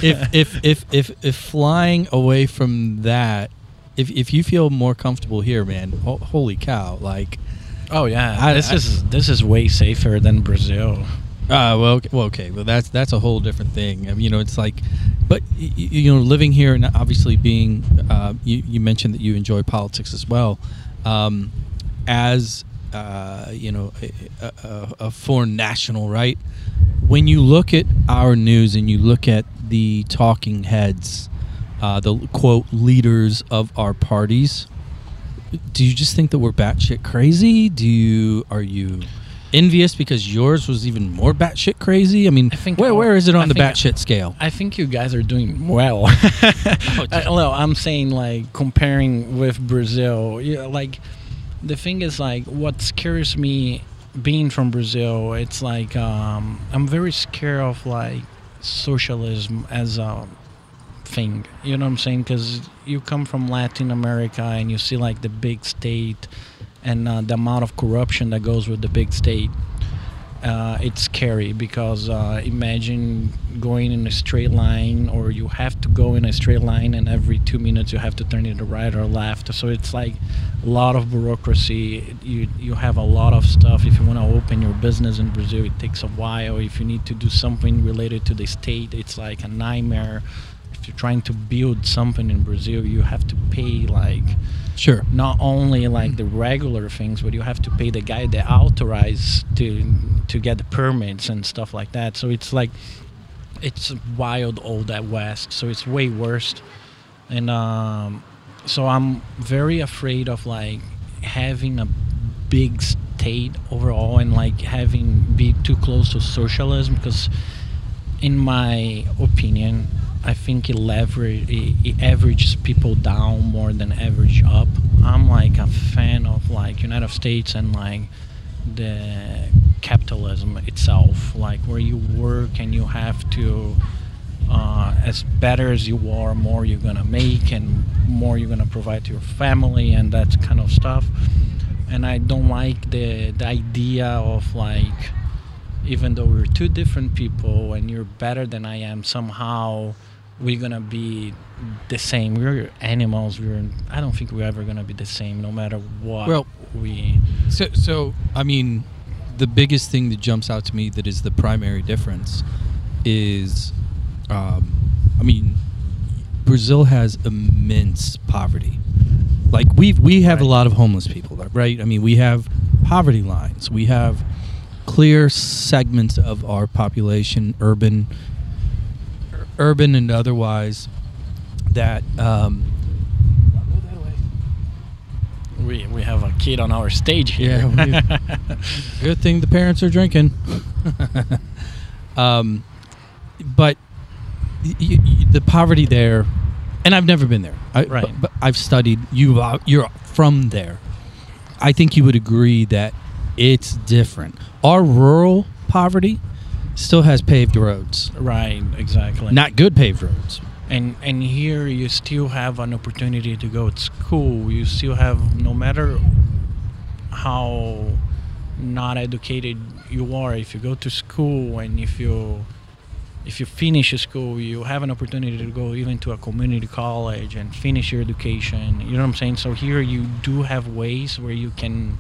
if flying away from that, if you feel more comfortable here, man, holy cow! Like, oh yeah, this is way safer than Brazil. Well, that's a whole different thing. I mean, you know, it's like, but you know, living here and obviously being, you mentioned that you enjoy politics as well. As you know, a foreign national, right? When you look at our news and you look at the talking heads, the quote leaders of our parties, do you just think that we're batshit crazy? Are you envious because yours was even more batshit crazy? I mean, where is it on the batshit scale? I think you guys are doing well. I'm saying like comparing with Brazil, like. The thing is, like, what scares me being from Brazil, it's like I'm very scared of, like, socialism as a thing. You know what I'm saying? Because you come from Latin America and you see, like, the big state and the amount of corruption that goes with the big state. It's scary because imagine going in a straight line, or you have to go in a straight line and every 2 minutes you have to turn to the right or left. So it's like a lot of bureaucracy. You have a lot of stuff. If you want to open your business in Brazil, it takes a while. If you need to do something related to the state, it's like a nightmare. If you're trying to build something in Brazil, you have to pay, like, sure, not only like the regular things, but you have to pay the guy that authorized to get the permits and stuff like that. So it's like, it's wild old at West. So it's way worse. And so I'm very afraid of, like, having a big state overall and, like, be too close to socialism, because in my opinion, I think it averages people down more than average up. I'm, like, a fan of, like, United States and, like, the capitalism itself, like, where you work and you have to, as better as you are, more you're gonna make and more you're gonna provide to your family and that kind of stuff. And I don't like the idea of, like, even though we're two different people and you're better than I am, somehow we're gonna be the same. We're animals. I don't think we're ever gonna be the same, no matter what. Well, so I mean, the biggest thing that jumps out to me that is the primary difference is, I mean, Brazil has immense poverty. Like, we have, right, a lot of homeless people, right? I mean, we have poverty lines. We have clear segments of our population, urban and otherwise, that we have a kid on our stage here. Yeah, good thing the parents are drinking. But the poverty there, and I've never been there. Right. But I've studied. You're from there. I think you would agree that it's different. Our rural poverty still has paved roads. Right, exactly. Not good paved roads. And here you still have an opportunity to go to school. You still have, no matter how not educated you are, if you go to school and if you finish school, you have an opportunity to go even to a community college and finish your education. You know what I'm saying? So here you do have ways where you can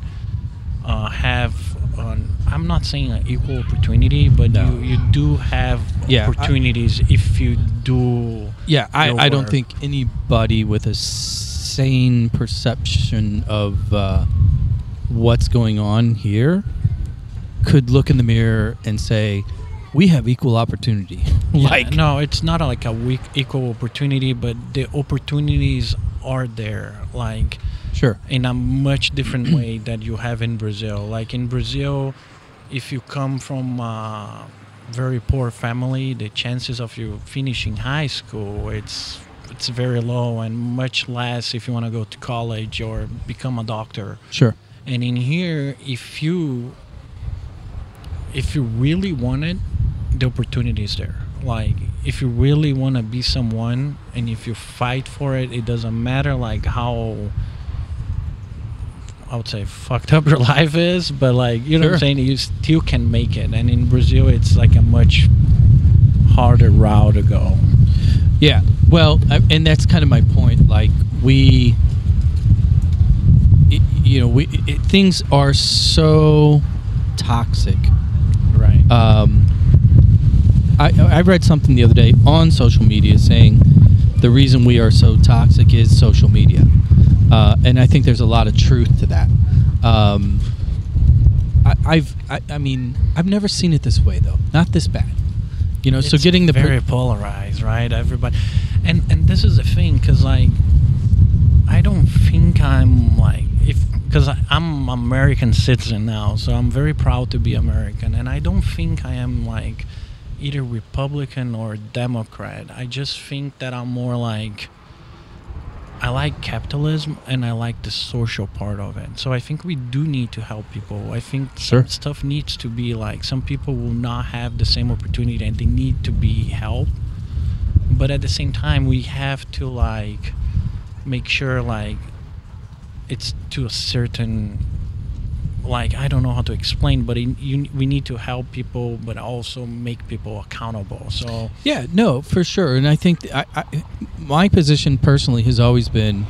I'm not saying an equal opportunity, but no, you do have, yeah, opportunities if you do. Yeah, I don't think anybody with a sane perception of what's going on here could look in the mirror and say, we have equal opportunity. Like, yeah, no, it's not like a weak equal opportunity, but the opportunities are there. Like, sure, in a much different way that you have in Brazil. Like, in Brazil, if you come from a very poor family, the chances of you finishing high school, it's very low, and much less if you want to go to college or become a doctor. Sure. And in here, if you really want it, the opportunity is there. Like, if you really want to be someone, and if you fight for it, it doesn't matter, like, how, I would say, fucked up your life is, but, like, you know, sure, what I'm saying, you still can make it. And in Brazil, it's like a much harder route to go. Yeah, well, and that's kind of my point. Like, things are so toxic. Right. I read something the other day on social media saying the reason we are so toxic is social media. And I think there's a lot of truth to that. I've never seen it this way, though. Not this bad, you know. It's so getting the very polarized, right? Everybody, and this is the thing, because, like, I don't think I'm, like, because I'm American citizen now, so I'm very proud to be American, and I don't think I am, like, either Republican or Democrat. I just think that I'm more like, I like capitalism and I like the social part of it. So I think we do need to help people. I think sure. Stuff needs to be like, some people will not have the same opportunity and they need to be helped. But at the same time, we have to like make sure like it's to a certain, like, I don't know how to explain, but we need to help people, but also make people accountable. So yeah, no, for sure. And I think my position personally has always been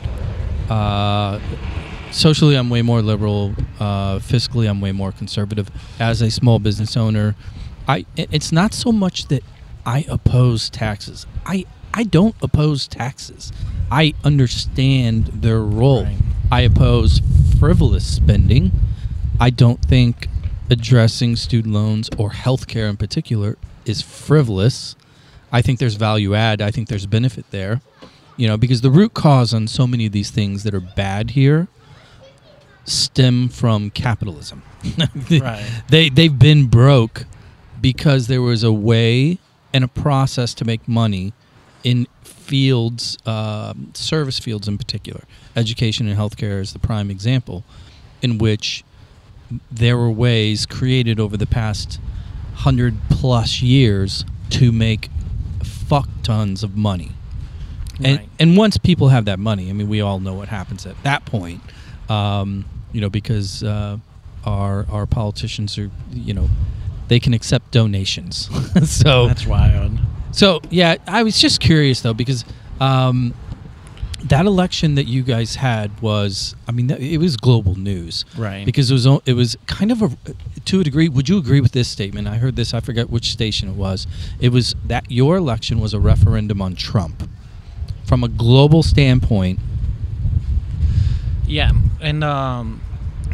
socially I'm way more liberal, fiscally I'm way more conservative. As a small business owner, it's not so much that I oppose taxes. I don't oppose taxes. I understand their role. Right. I oppose frivolous spending. I don't think addressing student loans or healthcare in particular is frivolous. I think there's value add. I think there's benefit there, you know, because the root cause on so many of these things that are bad here stem from capitalism. Right. They've been broke because there was a way and a process to make money in fields, service fields in particular. Education and healthcare is the prime example in which there were ways created over the past 100+ years to make fuck tons of money. Right. And once people have that money, I mean, we all know what happens at that point, you know, because our politicians are, you know, they can accept donations. So that's wild. So, yeah, I was just curious, though, because that election that you guys had was, I mean, it was global news. Right. Because it was kind of, to a degree, would you agree with this statement? I heard this, I forget which station it was. It was that your election was a referendum on Trump. From a global standpoint. Yeah, and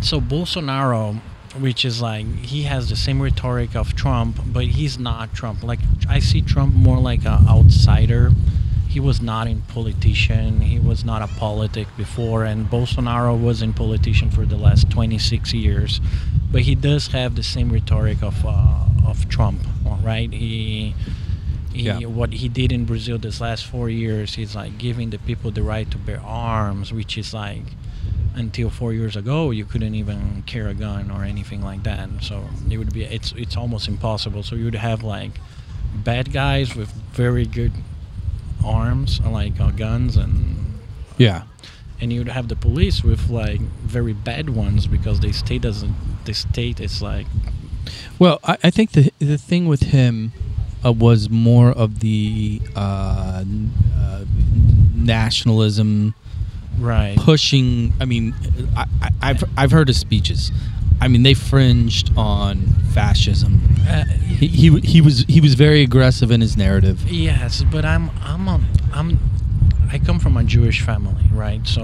so Bolsonaro, which is like, he has the same rhetoric of Trump, but he's not Trump. Like, I see Trump more like an outsider. He was not in politician, he was not a politic before, and Bolsonaro was in politician for the last 26 years. But he does have the same rhetoric of Trump, right? Yeah. What he did in Brazil this last 4 years, he's like giving the people the right to bear arms, which is like, until 4 years ago, you couldn't even carry a gun or anything like that. So it would be, it's almost impossible. So you would have like bad guys with very good arms, like guns, and yeah, and you'd have the police with like very bad ones because the state is like. Well, I think the thing with him was more of the nationalism, right? Pushing. I mean, I've heard his speeches. I mean, they fringed on fascism. He was very aggressive in his narrative. Yes, but I come from a Jewish family, right? So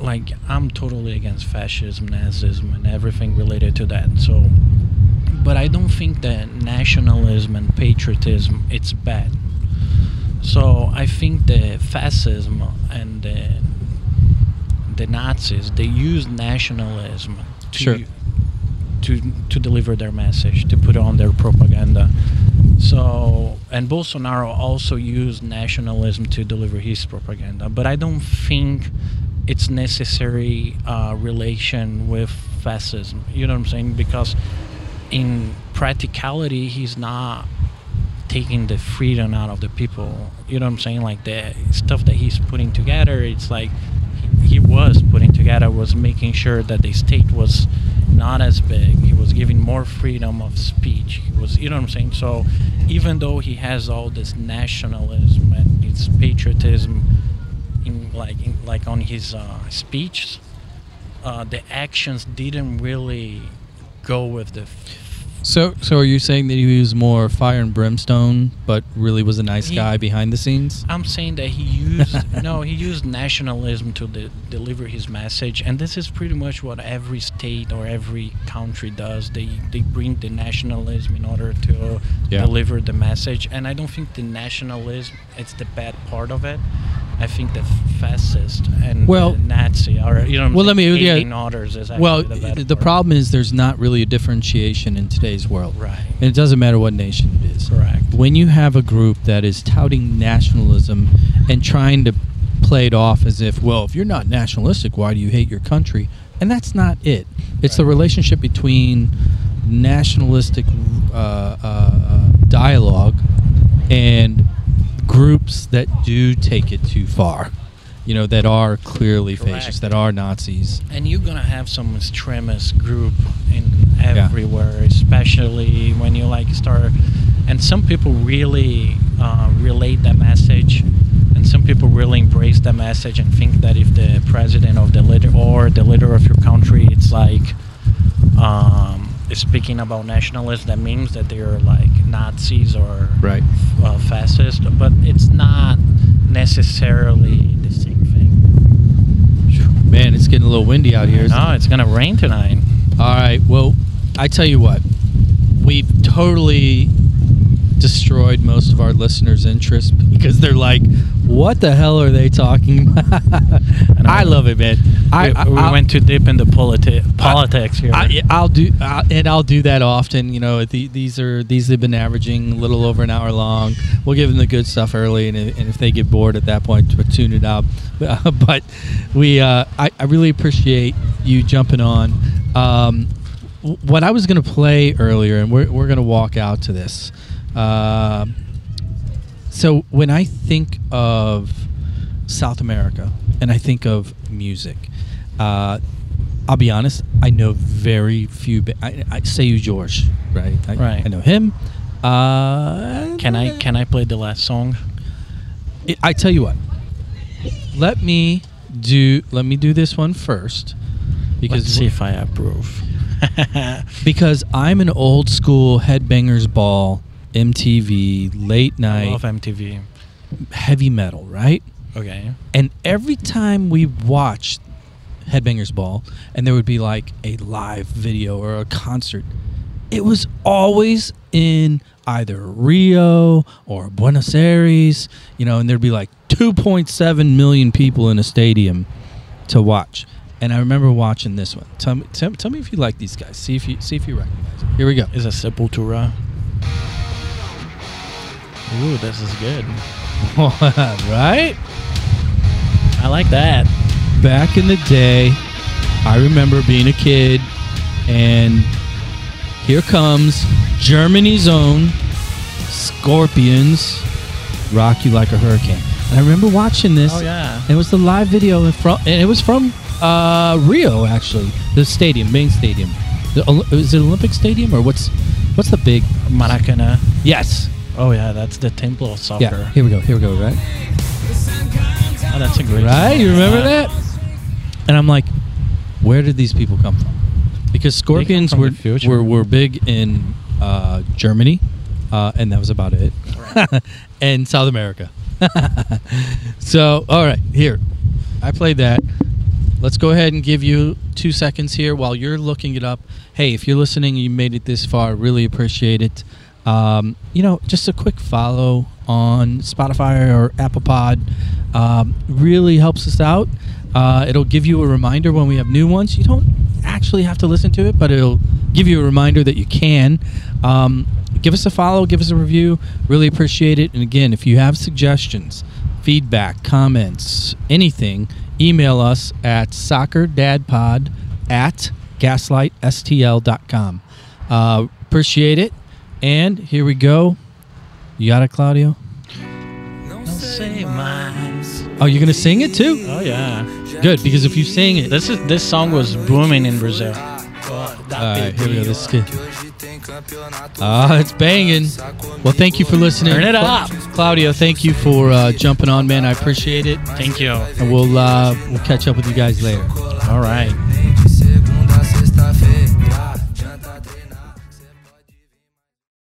I'm totally against fascism, Nazism, and everything related to that. So, but I don't think that nationalism and patriotism it's bad. So I think the fascism and the Nazis, they used nationalism to, sure, to deliver their message, to put on their propaganda. So, and Bolsonaro also used nationalism to deliver his propaganda. But I don't think it's necessary relation with fascism. You know what I'm saying? Because in practicality, he's not taking the freedom out of the people. You know what I'm saying? Like the stuff that he's putting together, it's like, he was putting together was making sure that the state was not as big. He was giving more freedom of speech. He was, you know what I'm saying? So even though he has all this nationalism and his patriotism in on his speech, the actions didn't really go with the. So are you saying that he was more fire and brimstone, but really was a nice guy behind the scenes? I'm saying that he used nationalism to deliver his message, and this is pretty much what every state or every country does. They bring the nationalism in order to deliver the message, and I don't think the nationalism it's the bad part of it. I think the fascist and the Nazi are, you know, hating others is actually the problem is there's not really a differentiation in today's world. Right. And it doesn't matter what nation it is. Correct. When you have a group that is touting nationalism and trying to played off as if, well, if you're not nationalistic, why do you hate your country? And that's not it. It's right. The relationship between nationalistic dialogue and groups that do take it too far, you know, that are clearly Correct. Fascists, that are Nazis. And you're going to have some extremist group in everywhere, yeah. especially when you like start. And some people really relate that message, and some people really embrace that message and think that if the president of the leader or the leader of your country, it's like speaking about nationalists, that means that they are like Nazis or right. Fascists, but it's not necessarily the same thing. Man, it's getting a little windy out here. No, it's gonna rain tonight. All right, well, I tell you what, we've totally destroyed most of our listeners' interest because they're like, what the hell are they talking about? I love it, man. We went too deep into politics here. I'll do that often. You know, these have been averaging a little over an hour long. We'll give them the good stuff early, and if they get bored at that point, tune it out. But I really appreciate you jumping on. What I was going to play earlier, and we're going to walk out to this. So when I think of South America and I think of music, I'll be honest, I know very few. I say Seu Jorge, right? Right. I know him. Can I play the last song? I tell you what. Let me do this one first, because let's see if I approve. Because I'm an old school headbangers ball. MTV, late night. I love MTV. Heavy metal, right? Okay. And every time we watched Headbangers Ball, and there would be like a live video or a concert, it was always in either Rio or Buenos Aires, you know, and there'd be like 2.7 million people in a stadium to watch. And I remember watching this one. Tell me if you like these guys. See if you recognize it. Here we go. Is a Sepultura. Ooh, this is good. Right? I like that. Back in the day, I remember being a kid, and here comes Germany's own Scorpions, Rock You Like a Hurricane. And I remember watching this. Oh, yeah. And it was the live video, and it was from Rio, actually, the stadium, main stadium. Is it Olympic Stadium, or what's the big? Maracanã. Yes. Oh yeah, that's the temple of soccer. Yeah, here we go, right? Oh, that's a great Right, song. You remember that? And I'm like, where did these people come from? Because Scorpions were big in Germany, and that was about it. And South America. So, all right, here. I played that. Let's go ahead and give you 2 seconds here while you're looking it up. Hey, if you're listening, you made it this far, really appreciate it. You know, just a quick follow on Spotify or Apple Pod really helps us out. It'll give you a reminder when we have new ones. You don't actually have to listen to it, but it'll give you a reminder that you can. Give us a follow, give us a review. Really appreciate it. And again, if you have suggestions, feedback, comments, anything, email us at soccerdadpod@gaslightstl.com. Appreciate it. And here we go. You got it, Claudio? Don't say mine. Oh, you're going to sing it too? Oh, yeah. Good, because if you sing it... This song was booming in Brazil. All right, here we go. This is good. Oh, it's banging. Well, thank you for listening. Turn it up. Claudio, thank you for jumping on, man. I appreciate it. Thank you. And we'll catch up with you guys later. All right.